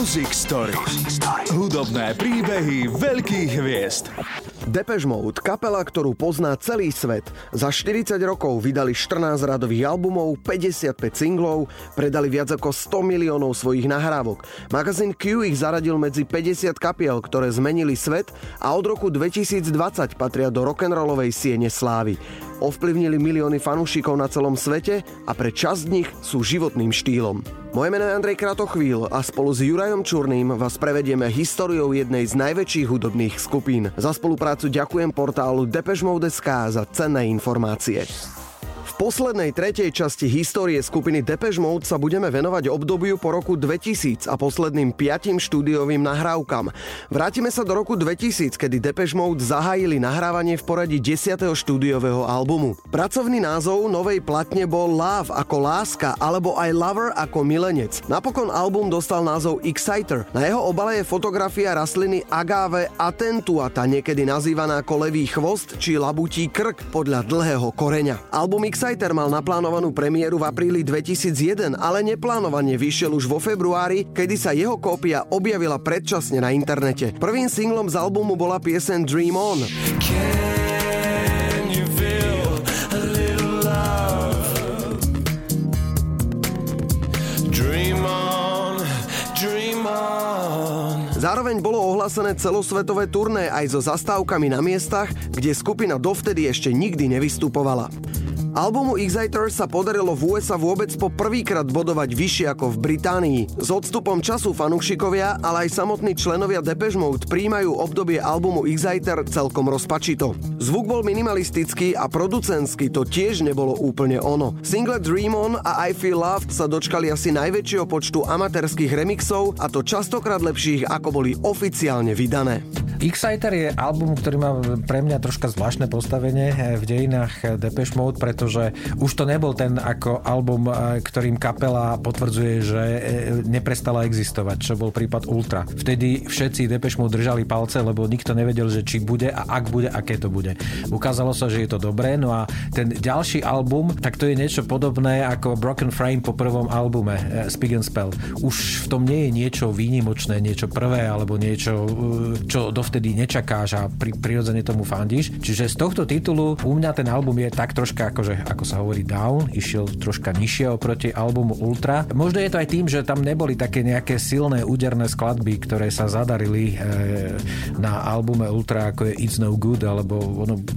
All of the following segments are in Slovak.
Music Story. Hudobné príbehy veľkých hviezd. Depeche Mode, kapela, ktorú pozná celý svet. Za 40 rokov vydali 14 radových albumov, 55 singlov, predali viac ako 100 miliónov svojich nahrávok. Magazín Q ich zaradil medzi 50 kapiel, ktoré zmenili svet a od roku 2020 patria do rock'n'rollovej siene slávy. Ovplyvnili milióny fanúšikov na celom svete a pre časť z nich sú životným štýlom. Moje meno je Andrej Kratochvíl a spolu s Jurajom Čurným vás prevedieme históriou jednej z najväčších hudobných skupín. Za spoluprácu ďakujem portálu Depeche Mode.sk za cenné informácie. V poslednej tretej časti histórie skupiny Depeche Mode sa budeme venovať obdobiu po roku 2000 a posledným 5. štúdiovým nahrávkam. Vrátime sa do roku 2000, kedy Depeche Mode zahájili nahrávanie v poradí 10. štúdiového albumu. Pracovný názov novej platne bol Love ako láska alebo aj Lover ako milenec. Napokon album dostal názov Exciter. Na jeho obale je fotografia rastliny agáve atentuata, niekedy nazývaná ako levý chvost či labutí krk podľa dlhého koreňa. Album Exciter mal naplánovanú premiéru v apríli 2001, ale neplánovane vyšiel už vo februári, kedy sa jeho kópia objavila predčasne na internete. Prvým singlom z albumu bola pieseň Dream On. Zároveň bolo ohlásené celosvetové turné aj so zastávkami na miestach, kde skupina dovtedy ešte nikdy nevystupovala. Albumu Exciter sa podarilo v USA vôbec po prvýkrát bodovať vyššie ako v Británii. S odstupom času fanúšikovia, ale aj samotní členovia Depeche Mode prijímajú obdobie albumu Exciter celkom rozpačito. Zvuk bol minimalistický a producentský to tiež nebolo úplne ono. Single Dream On a I Feel Loved sa dočkali asi najväčšieho počtu amatérskych remixov, a to častokrát lepších, ako boli oficiálne vydané. Exciter je album, ktorý má pre mňa troška zvláštne postavenie v dejinách Depeche Mode, pretože už to nebol ten ako album, ktorým kapela potvrdzuje, že neprestala existovať, čo bol prípad Ultra. Vtedy všetci Depeche Mode držali palce, lebo nikto nevedel, že či bude a ak bude, aké to bude. Ukázalo sa, že je to dobré, no a ten ďalší album, tak to je niečo podobné ako Broken Frame po prvom albume Spig and Spell. Už v tom nie je niečo výnimočné, niečo prvé alebo niečo, čo vtedy nečakáš a prirodzene tomu fandíš. Čiže z tohto titulu u mňa ten album je tak troška, akože, ako sa hovorí, down, išiel troška nižšie oproti albumu Ultra. Možno je to aj tým, že tam neboli také nejaké silné úderné skladby, ktoré sa zadarili na albume Ultra, ako je It's No Good, alebo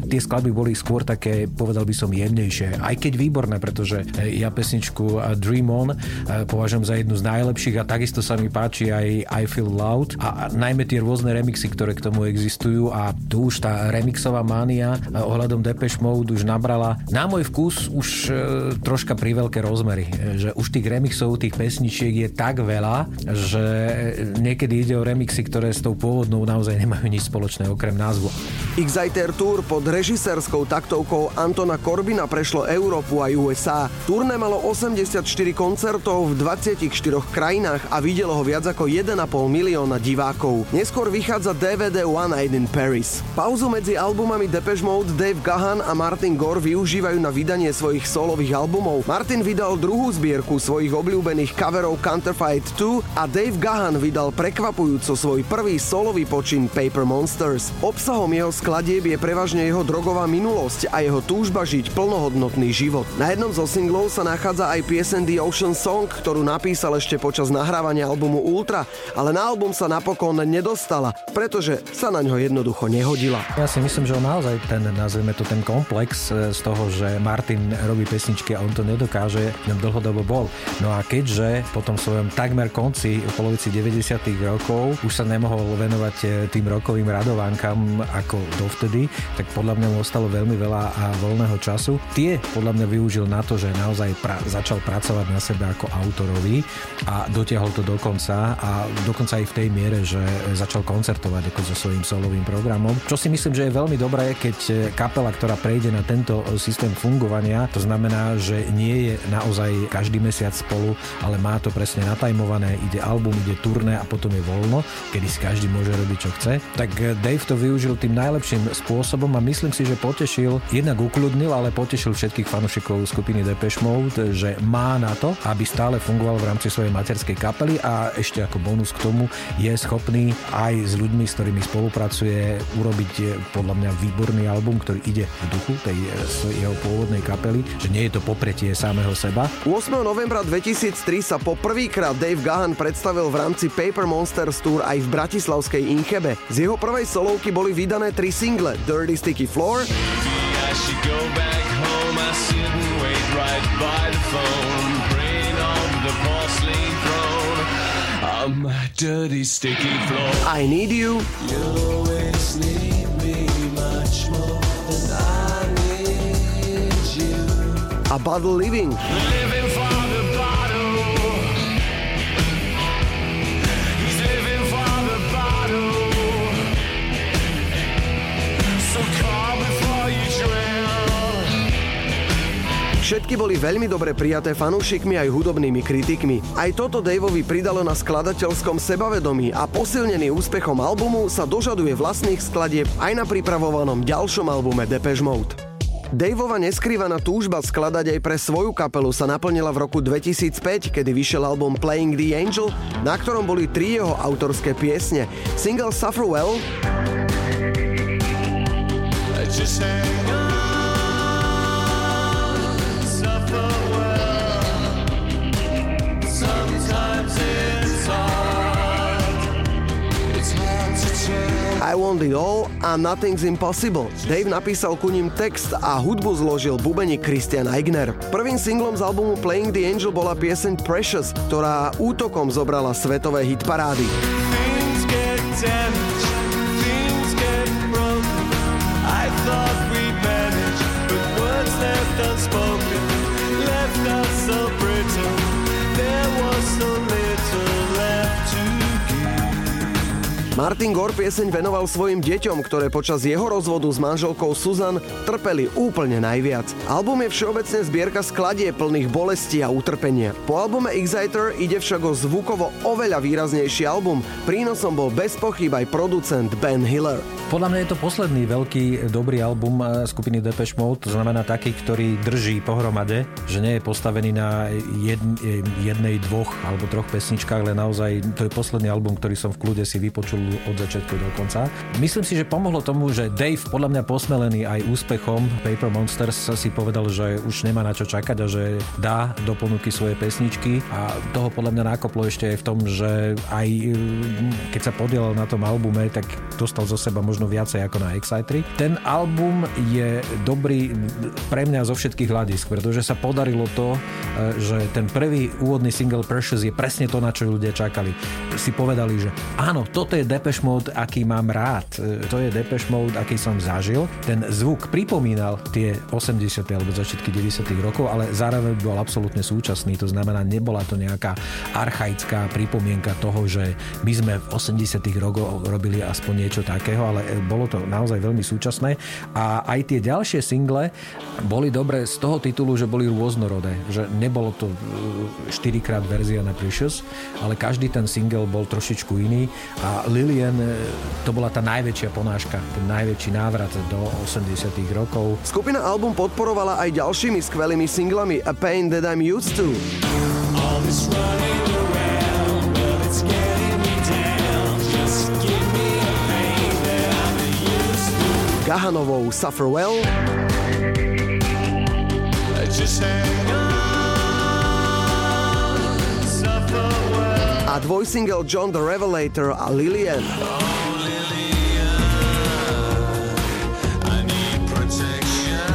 tie skladby boli skôr také, povedal by som, jemnejšie. Aj keď výborné, pretože ja pesničku Dream On považujem za jednu z najlepších a takisto sa mi páči aj I Feel Loud a najmä tie rôzne remixy, ktoré tomu existujú, a tu už tá remixová mánia ohľadom Depeche Mode už nabrala na môj vkus už troška pri veľké rozmery, že už tých remixov, tých pesničiek je tak veľa, že niekedy ide o remixy, ktoré s tou pôvodnou naozaj nemajú nič spoločné okrem názvu. Exciter Tour pod režisérskou taktovkou Antona Corbina prešlo Európu aj USA. Turné malo 84 koncertov v 24 krajinách a videlo ho viac ako 1,5 milióna divákov. Neskôr vychádza DVD One Night in Paris. Pauzu medzi albumami Depeche Mode Dave Gahan a Martin Gore využívajú na vydanie svojich solových albumov. Martin vydal druhú zbierku svojich obľúbených coverov Counterfeit 2 a Dave Gahan vydal prekvapujúco svoj prvý solový počin Paper Monsters. Obsahom jeho skladieb je prevažne jeho drogová minulosť a jeho túžba žiť plnohodnotný život. Na jednom zo singlov sa nachádza aj pieseň The Ocean Song, ktorú napísal ešte počas nahrávania albumu Ultra, ale na album sa napokon nedostala, pretože sa na ňo jednoducho nehodila. Ja si myslím, že on naozaj ten komplex z toho, že Martin robí pesničky a on to nedokáže, v ňom dlhodobo bol. No a keďže po tom svojom takmer konci, v polovici 90. rokov už sa nemohol venovať tým rokovým radovánkam ako dovtedy, tak podľa mňa mu ostalo veľmi veľa a voľného času. Tie podľa mňa využil na to, že naozaj začal pracovať na sebe ako autorovi a dotiahol to do konca, a dokonca aj v tej miere, že začal koncertovať ako so svojím solovým programom. Čo si myslím, že je veľmi dobré, keď kapela, ktorá prejde na tento systém fungovania, to znamená, že nie je naozaj každý mesiac spolu, ale má to presne natajmované, ide album, ide turné a potom je voľno, kedy si každý môže robiť, čo chce. Tak Dave to využil tým najlepším spôsobom a myslím si, že potešil, jednak ukľudnil, ale potešil všetkých fanúšikov skupiny Depeche Mode, že má na to, aby stále fungoval v rámci svojej materskej kapely a ešte ako bonus k tomu je schopný aj s ľuďmi, s ktorými spolupracuje, urobiť podľa mňa výborný album, ktorý ide v duchu tej jeho pôvodnej kapely, že nie je to popretie samého seba. 8. novembra 2003 sa poprvýkrát Dave Gahan predstavil v rámci Paper Monsters Tour aj v bratislavskej Inchebe. Z jeho prvej solovky boli vydané 3 single: Dirty Sticky Floor, I Need You, a Bottle Living. Living for the bottle. He's living for the bottle. So calm before you drown. Všetky boli veľmi dobre prijaté fanúšikmi aj hudobnými kritikmi. Aj toto Daveovi pridalo na skladateľskom sebavedomí a posilnený úspechom albumu sa dožaduje vlastných skladieb aj na pripravovanom ďalšom albume Depeche Mode. Daveova neskrývaná túžba skladať aj pre svoju kapelu sa naplnila v roku 2005, kedy vyšiel album Playing the Angel, na ktorom boli 3 jeho autorské piesne. Single Suffer Well, I Want It All a Nothing's Impossible. Dave napísal ku nim text a hudbu zložil bubeník Christian Eigner. Prvým singlom z albumu Playing the Angel bola pieseň Precious, ktorá útokom zobrala svetové hitparády. Martin Gore pieseň venoval svojim deťom, ktoré počas jeho rozvodu s manželkou Susan trpeli úplne najviac. Album je všeobecne zbierka skladie plných bolesti a utrpenia. Po albume Exciter ide však o zvukovo oveľa výraznejší album. Prínosom bol bez pochyb aj producent Ben Hiller. Podľa mňa je to posledný veľký dobrý album skupiny Depeche Mode, to znamená taký, ktorý drží pohromade, že nie je postavený na jednej, dvoch alebo troch pesničkách, ale naozaj to je posledný album, ktorý som v kľude si vypočul od začiatku do konca. Myslím si, že pomohlo tomu, že Dave, podľa mňa posmelený aj úspechom Paper Monsters, si povedal, že už nemá na čo čakať a že dá do ponuky svoje pesničky, a toho podľa mňa nákoplo ešte aj v tom, že aj keď sa podielal na tom albume, tak dostal zo seba možno viacej ako na Exciter. Ten album je dobrý pre mňa zo všetkých hľadisk, pretože sa podarilo to, že ten prvý úvodný single Precious je presne to, na čo ľudia čakali. Si povedali, že áno, toto je Depeche Mode, aký mám rád. To je Depeche Mode, aký som zažil. Ten zvuk pripomínal tie 80. alebo začiatky 90. rokov, ale zároveň bol absolútne súčasný. To znamená, nebola to nejaká archaická pripomienka toho, že my sme v 80. rokoch robili aspoň niečo takého, ale bolo to naozaj veľmi súčasné. A aj tie ďalšie single boli dobré z toho titulu, že boli rôznorodé. Že nebolo to 4-krát verzia na Precious, ale každý ten single bol trošičku iný. A Lillian, to bola tá najväčšia ponáška, ten najväčší návrat do 80. rokov. Skupina album podporovala aj ďalšími skvelými singlami: A Pain That I'm Used To, All This Running Around, Well It's Getting Me Down, Just Give Me A Pain That I'm Used To, Gahanovou Suffer Well, Just Hang On, Suffer Well, a dvojsingle John the Revelator a Lillian. Oh, Lillian, I need protection.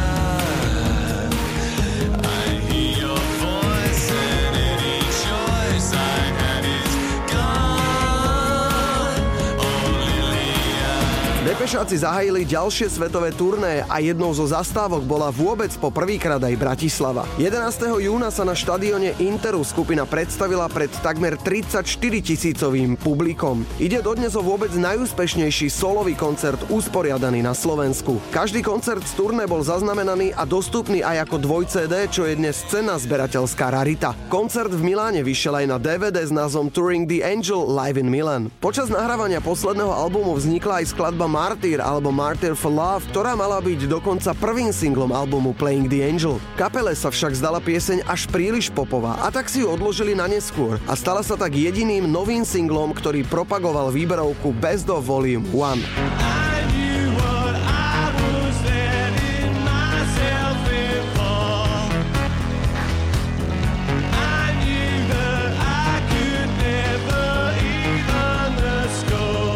I hear your voice and any choice I had is gone. Oh, Lillian. Depešáci zahájili ďalšie svetové turné a jednou zo zastávok bola vôbec po prvýkrát aj Bratislava. 11. júna sa na štadióne Interu skupina predstavila pred takmer 34-tisícovým publikom. Ide dodnes o vôbec najúspešnejší solový koncert usporiadaný na Slovensku. Každý koncert z turné bol zaznamenaný a dostupný aj ako dvoj-CD, čo je dnes cenná zberateľská rarita. Koncert v Miláne vyšiel aj na DVD s názvom Touring the Angel Live in Milan. Počas nahrávania posledného albumu vznikla aj skladba Martyr alebo Martyr for Love, ktorá mala byť dokonca prvým singlom albumu Playing the Angel. Kapele sa však zdala pieseň až príliš popová a tak si ju odložili na neskôr a stala sa tak jediným novým singlom, ktorý propagoval výberovku Best of Volume 1.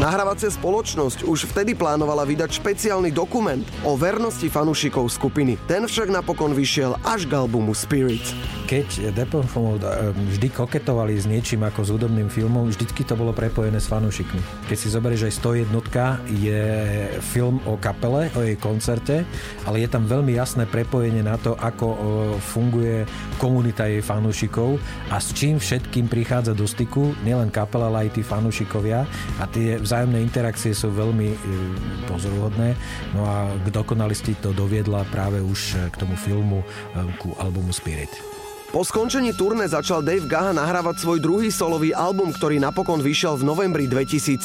Nahrávacia spoločnosť už vtedy plánovala vydať špeciálny dokument o vernosti fanúšikov skupiny. Ten však napokon vyšiel až k albumu Spirits. Keď Depeche vždy koketovali s niečím ako s hudobným filmom, vždycky to bolo prepojené s fanúšikmi. Keď si zoberieš aj 101 je film o kapele, o jej koncerte, ale je tam veľmi jasné prepojenie na to, ako funguje komunita jej fanúšikov a s čím všetkým prichádza do styku, nielen kapela, ale aj tí fanúšikovia a tie vzájomné interakcie sú veľmi pozoruhodné. No a k dokonalosti to doviedla práve už k tomu filmu, ku albumu Spirit. Po skončení turné začal Dave Gaha nahrávať svoj druhý solový album, ktorý napokon vyšiel v novembri 2007.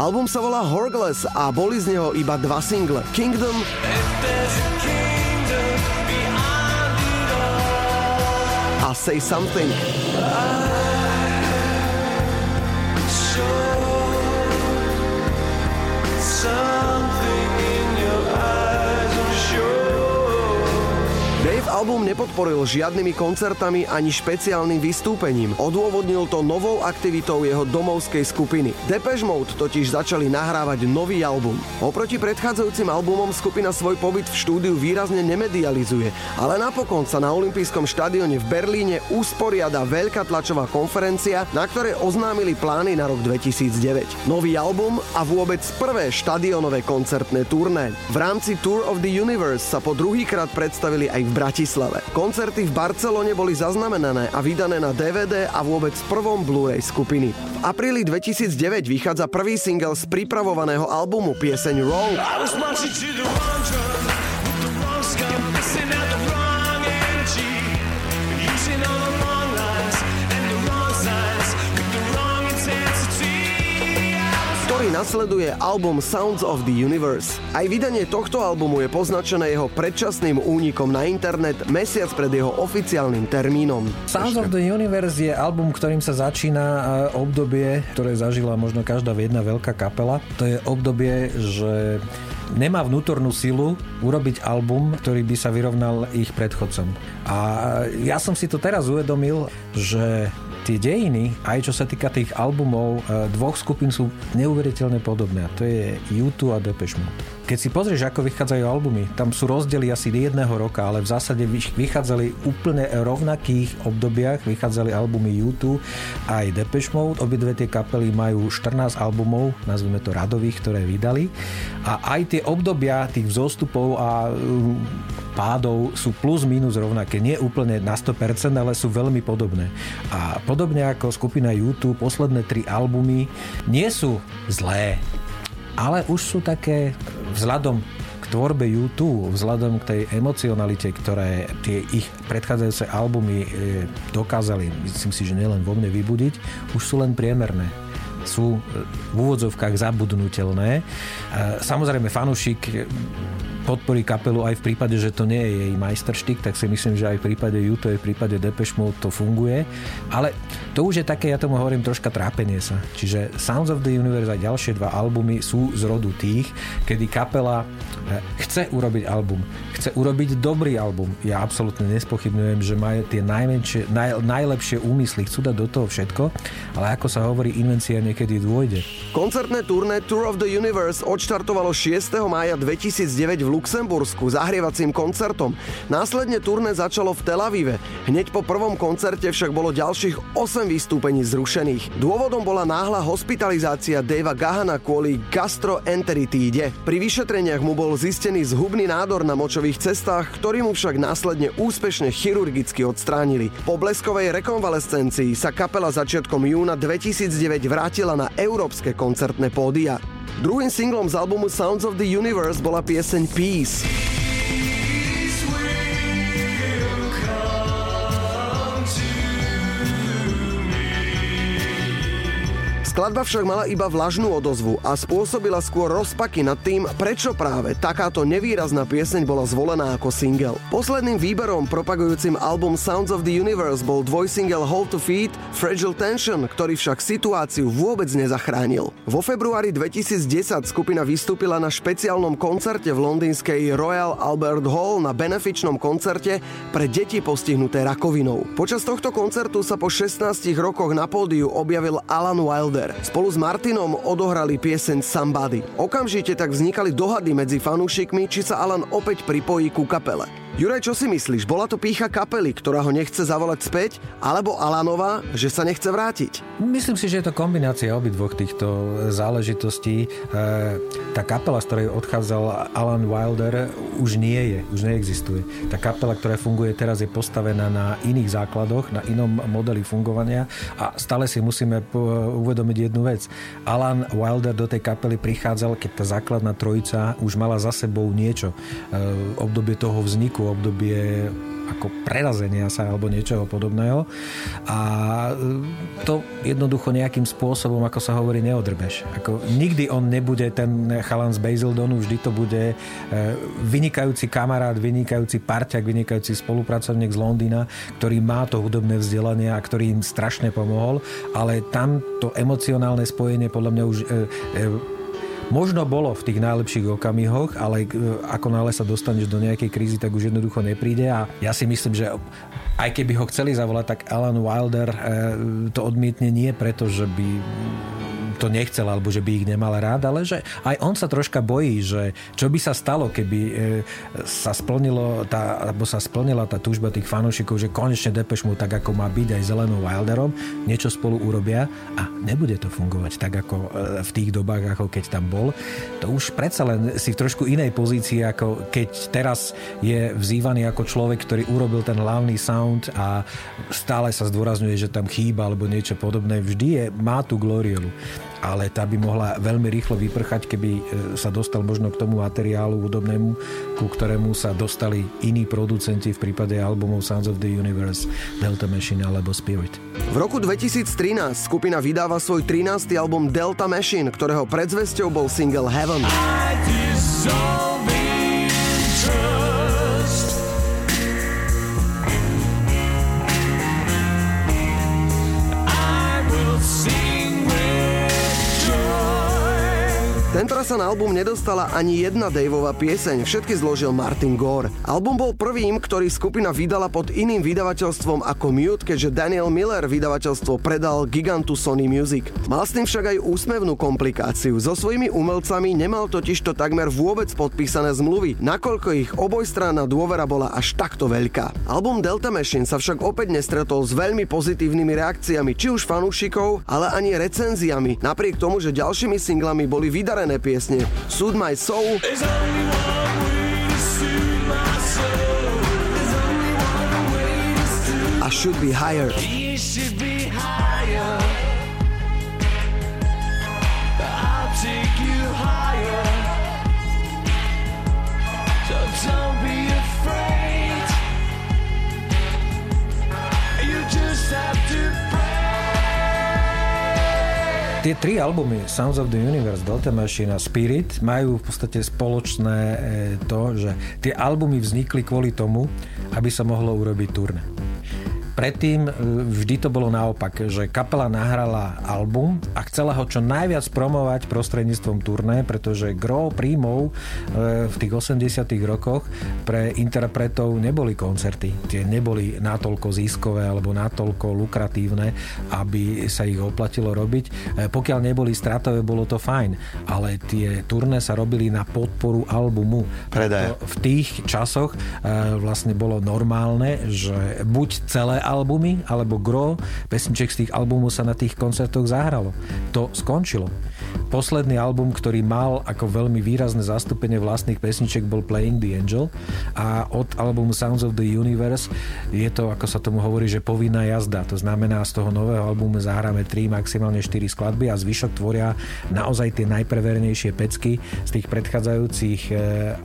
Album sa volá Horgless a boli z neho iba 2 single. Kingdom a Say Something. Dave album nepodporil žiadnymi koncertami ani špeciálnym vystúpením. Odôvodnil to novou aktivitou jeho domovskej skupiny. Depeche Mode totiž začali nahrávať nový album. Oproti predchádzajúcim albumom skupina svoj pobyt v štúdiu výrazne nemedializuje, ale napokon sa na olympijskom štadióne v Berlíne usporiada veľká tlačová konferencia, na ktorej oznámili plány na rok 2009. Nový album a vôbec prvé štadiónové koncertné turné. V rámci Tour of the Universe sa po druhýkrát predstavili aj v Bratislave. Koncerty v Barcelone boli zaznamenané a vydané na DVD a vôbec v prvom Blu-ray skupiny. V apríli 2009 vychádza prvý single z pripravovaného albumu, pieseň Roll. Nasleduje album Sounds of the Universe. Aj vydanie tohto albumu je poznačené jeho predčasným únikom na internet mesiac pred jeho oficiálnym termínom. Sounds of the Universe je album, ktorým sa začína obdobie, ktoré zažila možno každá jedna veľká kapela. To je obdobie, že nemá vnútornú silu urobiť album, ktorý by sa vyrovnal ich predchodcom. A ja som si to teraz uvedomil, že tie dejiny, aj čo sa týka tých albumov, dvoch skupín sú neuveriteľne podobné. A to je U2 a Depeche Mode. Keď si pozrieš, ako vychádzajú albumy, tam sú rozdiely asi jedného roka, ale v zásade vychádzali úplne rovnakých obdobiach, vychádzali albumy U2 aj Depeche Mode. Obidve tie kapely majú 14 albumov, nazvime to radových, ktoré vydali. A aj tie obdobia tých vzostupov a pádov sú plus minus rovnaké. Nie úplne na 100%, ale sú veľmi podobné. A podobne ako skupina U2, posledné 3 albumy nie sú zlé, ale už sú také vzhľadom k tvorbe U2, vzhľadom k tej emocionalite, ktoré tie ich predchádzajúce albumy dokázali, myslím si, že nielen vo mne vybudiť, už sú len priemerné. Sú v úvodzovkách zabudnutelné. Samozrejme, fanúšik podporí kapelu aj v prípade, že to nie je jej majsterštík, tak si myslím, že aj v prípade U2, aj v prípade Depeche Mode to funguje. Ale to už je také, ja tomu hovorím, troška trápenie sa. Čiže Sounds of the Universe a ďalšie 2 albumy sú z rodu tých, kedy kapela chce urobiť album, chce urobiť dobrý album. Ja absolútne nespochybňujem, že majú tie najlepšie úmysly, chcú dať do toho všetko, ale ako sa hovorí, invencia niekedy dôjde. Koncertné turné Tour of the Universe odštartovalo 6. mája 2009 v Luxembursku zahrievacím koncertom. Následne turné začalo v Tel Avive. Hneď po prvom koncerte však bolo ďalších 8 vystúpení zrušených. Dôvodom bola náhla hospitalizácia Davea Gahana kvôli gastroenteritíde. Pri vyšetreniach mu bol zistený zhubný nádor na močových cestách, ktorý mu však následne úspešne chirurgicky odstránili. Po bleskovej rekonvalescencii sa kapela začiatkom júna 2009 vrátila na európske koncertné pódia. Druhým singlom z albumu Sounds of the Universe bola pieseň Peace. Skladba však mala iba vlažnú odozvu a spôsobila skôr rozpaky nad tým, prečo práve takáto nevýrazná pieseň bola zvolená ako single. Posledným výberom propagujúcim album Sounds of the Universe bol dvojsingel Hold to Feed Fragile Tension, ktorý však situáciu vôbec nezachránil. Vo februári 2010 skupina vystúpila na špeciálnom koncerte v londýnskej Royal Albert Hall na benefičnom koncerte pre deti postihnuté rakovinou. Počas tohto koncertu sa po 16 rokoch na pódiu objavil Alan Wilder. Spolu s Martinom odohrali pieseň Somebody. Okamžite tak vznikali dohady medzi fanúšikmi, či sa Alan opäť pripojí ku kapele. Juraj, čo si myslíš? Bola to pýcha kapely, ktorá ho nechce zavolať späť, alebo Alanová, že sa nechce vrátiť? Myslím si, že je to kombinácia obidvoch týchto záležitostí. Tá kapela, z ktorej odchádzal Alan Wilder, už nie je, už neexistuje. Tá kapela, ktorá funguje teraz, je postavená na iných základoch, na inom modeli fungovania a stále si musíme uvedomiť jednu vec. Alan Wilder do tej kapely prichádzal, keď tá základná trojica už mala za sebou niečo. Obdobie toho vzniku, obdobie ako prerazenia sa alebo niečoho podobného a to jednoducho nejakým spôsobom, ako sa hovorí, neodrbeš. Ako nikdy on nebude ten chalan z Basildonu, vždy to bude vynikajúci kamarát, vynikajúci parťák, vynikajúci spolupracovník z Londýna, ktorý má to hudobné vzdelanie a ktorý im strašne pomohol, ale tam to emocionálne spojenie podľa mňa už možno bolo v tých najlepších okamihoch, ale ako náhle sa dostaneš do nejakej krízy, tak už jednoducho nepríde a ja si myslím, že aj keby ho chceli zavolať, tak Alan Wilder to odmietne nie preto, že by to nechcel, alebo že by ich nemal rád, ale že aj on sa troška bojí, že čo by sa stalo, keby sa splnila tá túžba tých fanúšikov, že konečne Depeche Mode tak, ako má byť, aj s Alanom Wilderom, niečo spolu urobia a nebude to fungovať tak, ako v tých dobách, ako keď tam bol. To už predsa len si v trošku inej pozícii, ako keď teraz je vzývaný ako človek, ktorý urobil ten hlavný sound a stále sa zdôrazňuje, že tam chýba, alebo niečo podobné. Vždy má tú glóriolu, ale tá by mohla veľmi rýchlo vyprchať, keby sa dostal možno k tomu materiálu hudobnému, ku ktorému sa dostali iní producenti v prípade albumov Sounds of the Universe, Delta Machine alebo Spirit. V roku 2013 skupina vydáva svoj 13. album Delta Machine, ktorého predzvesťou bol single Heaven. Tentoraz sa na album nedostala ani jedna Daveova pieseň, všetky zložil Martin Gore. Album bol prvým, ktorý skupina vydala pod iným vydavateľstvom ako Mute, keďže Daniel Miller vydavateľstvo predal gigantu Sony Music. Mal s tým však aj úsmevnú komplikáciu. So svojimi umelcami nemal totižto takmer vôbec podpísané zmluvy, nakoľko ich obojstranná dôvera bola až takto veľká. Album Delta Machine sa však opäť nestretol s veľmi pozitívnymi reakciami, či už fanúšikov, ale ani recenziami, napriek tomu, že ďalšími singlami boli vydarené piesne Soothe My Soul a Should Be Higher. Tie tri albumy Sounds of the Universe, Delta Machine a Spirit majú v podstate spoločné to, že tie albumy vznikli kvôli tomu, aby sa mohlo urobiť turné. Predtým vždy to bolo naopak, že kapela nahrala album a chcela ho čo najviac promovať prostredníctvom turné, pretože gro príjmov v tých 80-tych rokoch pre interpretov neboli koncerty. Tie neboli natoľko ziskové alebo natoľko lukratívne, aby sa ich oplatilo robiť. Pokiaľ neboli stratové, bolo to fajn, ale tie turné sa robili na podporu albumu. Preto v tých časoch vlastne bolo normálne, že buď celé albumy, alebo gro pesniček z tých albumov sa na tých koncertoch zahralo. To skončilo. Posledný album, ktorý mal ako veľmi výrazné zastúpenie vlastných pesniček, bol Playing the Angel, a od albumu Sounds of the Universe je to, ako sa tomu hovorí, že povinná jazda. To znamená, z toho nového albumu zahráme 3, maximálne 4 skladby a zvyšok tvoria naozaj tie najprevernejšie pecky z tých predchádzajúcich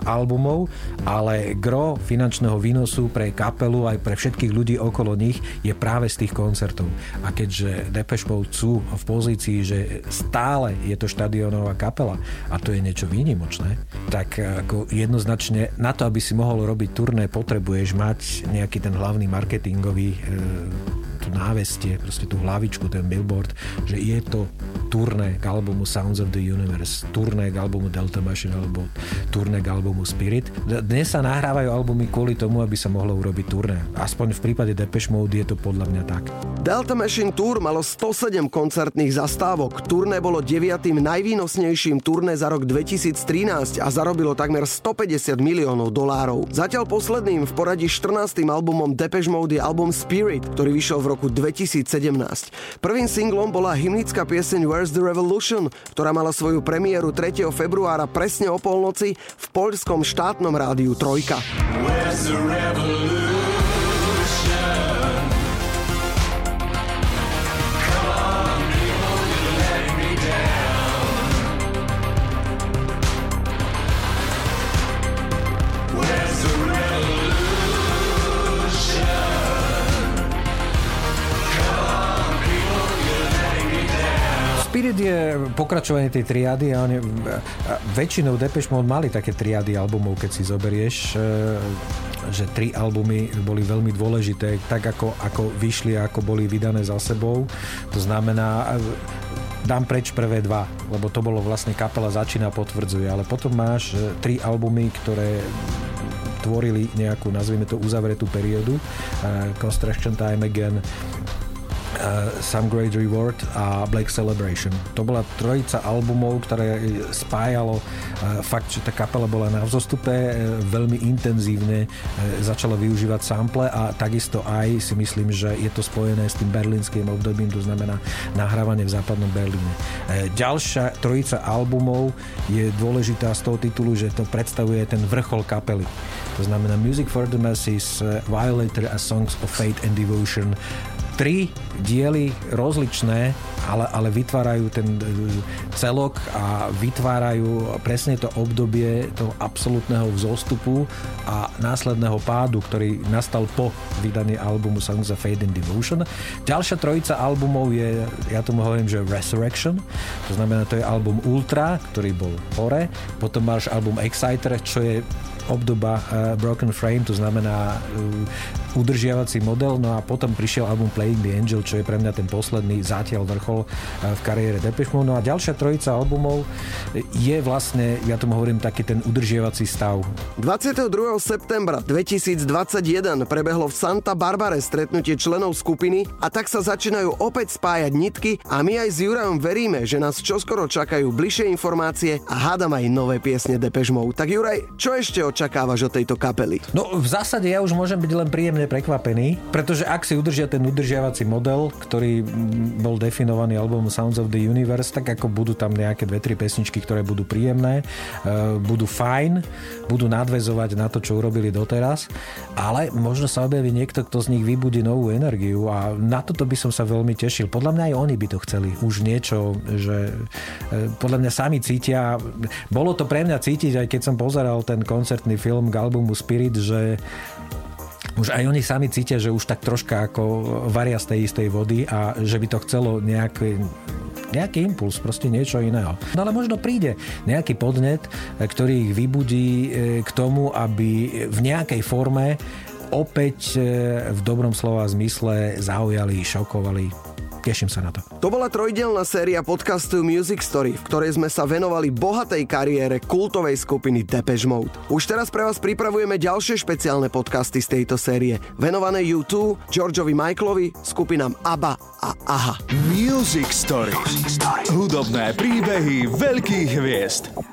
albumov, ale gro finančného výnosu pre kapelu aj pre všetkých ľudí okolo nich je práve z tých koncertov. A keďže Depeche Mode sú v pozícii, že stále je to štadionová kapela a to je niečo výnimočné, tak ako jednoznačne na to, aby si mohol robiť turné, potrebuješ mať nejaký ten hlavný marketingový tú návestie, proste tú hlavičku, ten billboard, že je to turné k albumu Sounds of the Universe, turné k albumu Delta Machine alebo turné k albumu Spirit. Dnes sa nahrávajú albumy kvôli tomu, aby sa mohlo urobiť turné. Aspoň v prípade Depeche Mode je to podľa mňa tak. Delta Machine Tour malo 107 koncertných zastávok. Turné bolo 9. najvýnosnejším turné za rok 2013 a zarobilo takmer $150 miliónov. Zatiaľ posledným v poradí 14. albumom Depeche Mode je album Spirit, ktorý vyšiel v roku 2017. Prvým singlom bola hymnická pieseň Where's the Revolution, ktorá mala svoju premiéru 3. februára presne o polnoci v poľskom štátnom rádiu Trojka. Where's the revolution? Come on, people, you let me down. Where's the revolution? Spirit je pokračovanie tej triády a väčšinou Depeche Mode mali také triády albumov, keď si zoberieš, že 3 albumy boli veľmi dôležité, tak ako vyšli a ako boli vydané za sebou. To znamená, dám preč prvé 2, lebo to bolo vlastne kapela začína a potvrdzuje, ale potom máš 3 albumy, ktoré tvorili nejakú, nazvime to, uzavretú periódu. Construction Time Again, Some Great Reward a Black Celebration. To bola trojica albumov, ktoré spájalo fakt, že tá kapela bola na vzostupe, veľmi intenzívne začala využívať sample a takisto aj si myslím, že je to spojené s tým berlínskym obdobím, to znamená nahrávanie v západnom Berlíne. Ďalšia trojica albumov je dôležitá z toho titulu, že to predstavuje ten vrchol kapely. To znamená Music for the Masses, Violator a Songs of Faith and Devotion. 3 diely rozličné, ale vytvárajú ten celok a vytvárajú presne to obdobie toho absolútneho vzostupu a následného pádu, ktorý nastal po vydaní albumu Songs of Faith and Devotion. Ďalšia trojica albumov je, ja tomu hovorím, že Resurrection, to znamená, to je album Ultra, ktorý bol hore, potom máš album Exciter, čo je obdoba Broken Frame, to znamená udržiavací model, no a potom prišiel album Playing the Angel, čo je pre mňa ten posledný zatiaľ vrchol v kariére Depeche Mode. No a ďalšia trojica albumov je vlastne, ja tomu hovorím, taký ten udržiavací stav. 22. septembra 2021 prebehlo v Santa Barbare stretnutie členov skupiny a tak sa začínajú opäť spájať nitky a my aj s Jurajom veríme, že nás čoskoro čakajú bližšie informácie a hádam aj nové piesne Depeche Mode. Tak Juraj, čo ešte očakávaš od tejto kapely? No v zásade ja už môžem byť len príjemne prekvapený, pretože ak si udržia ten udržiavací model, ktorý bol definovaný albumom Sounds of the Universe, tak ako budú tam nejaké 2-3 pesničky, ktoré budú príjemné, budú fajn, budú nadväzovať na to, čo urobili doteraz, ale možno sa objaví niekto, kto z nich vybudí novú energiu a na toto by som sa veľmi tešil. Podľa mňa aj oni by to chceli. Už niečo, že podľa mňa sami cítia, bolo to pre mňa cítiť, aj keď som pozeral ten koncertný film k albumu Spirit, že už aj oni sami cítia, že už tak troška ako varia z tej istej vody a že by to chcelo nejaký impuls, proste niečo iného. No ale možno príde nejaký podnet, ktorý ich vybudí k tomu, aby v nejakej forme opäť v dobrom slova zmysle zaujali, šokovali. Teším sa na to. To bola trojdielna séria podcastu Music Story, v ktorej sme sa venovali bohatej kariére kultovej skupiny Depeche Mode. Už teraz pre vás pripravujeme ďalšie špeciálne podcasty z tejto série, venované U2, Georgeovi Michaelovi, skupinám ABBA a AHA. Music Story. Hudobné príbehy veľkých hviezd.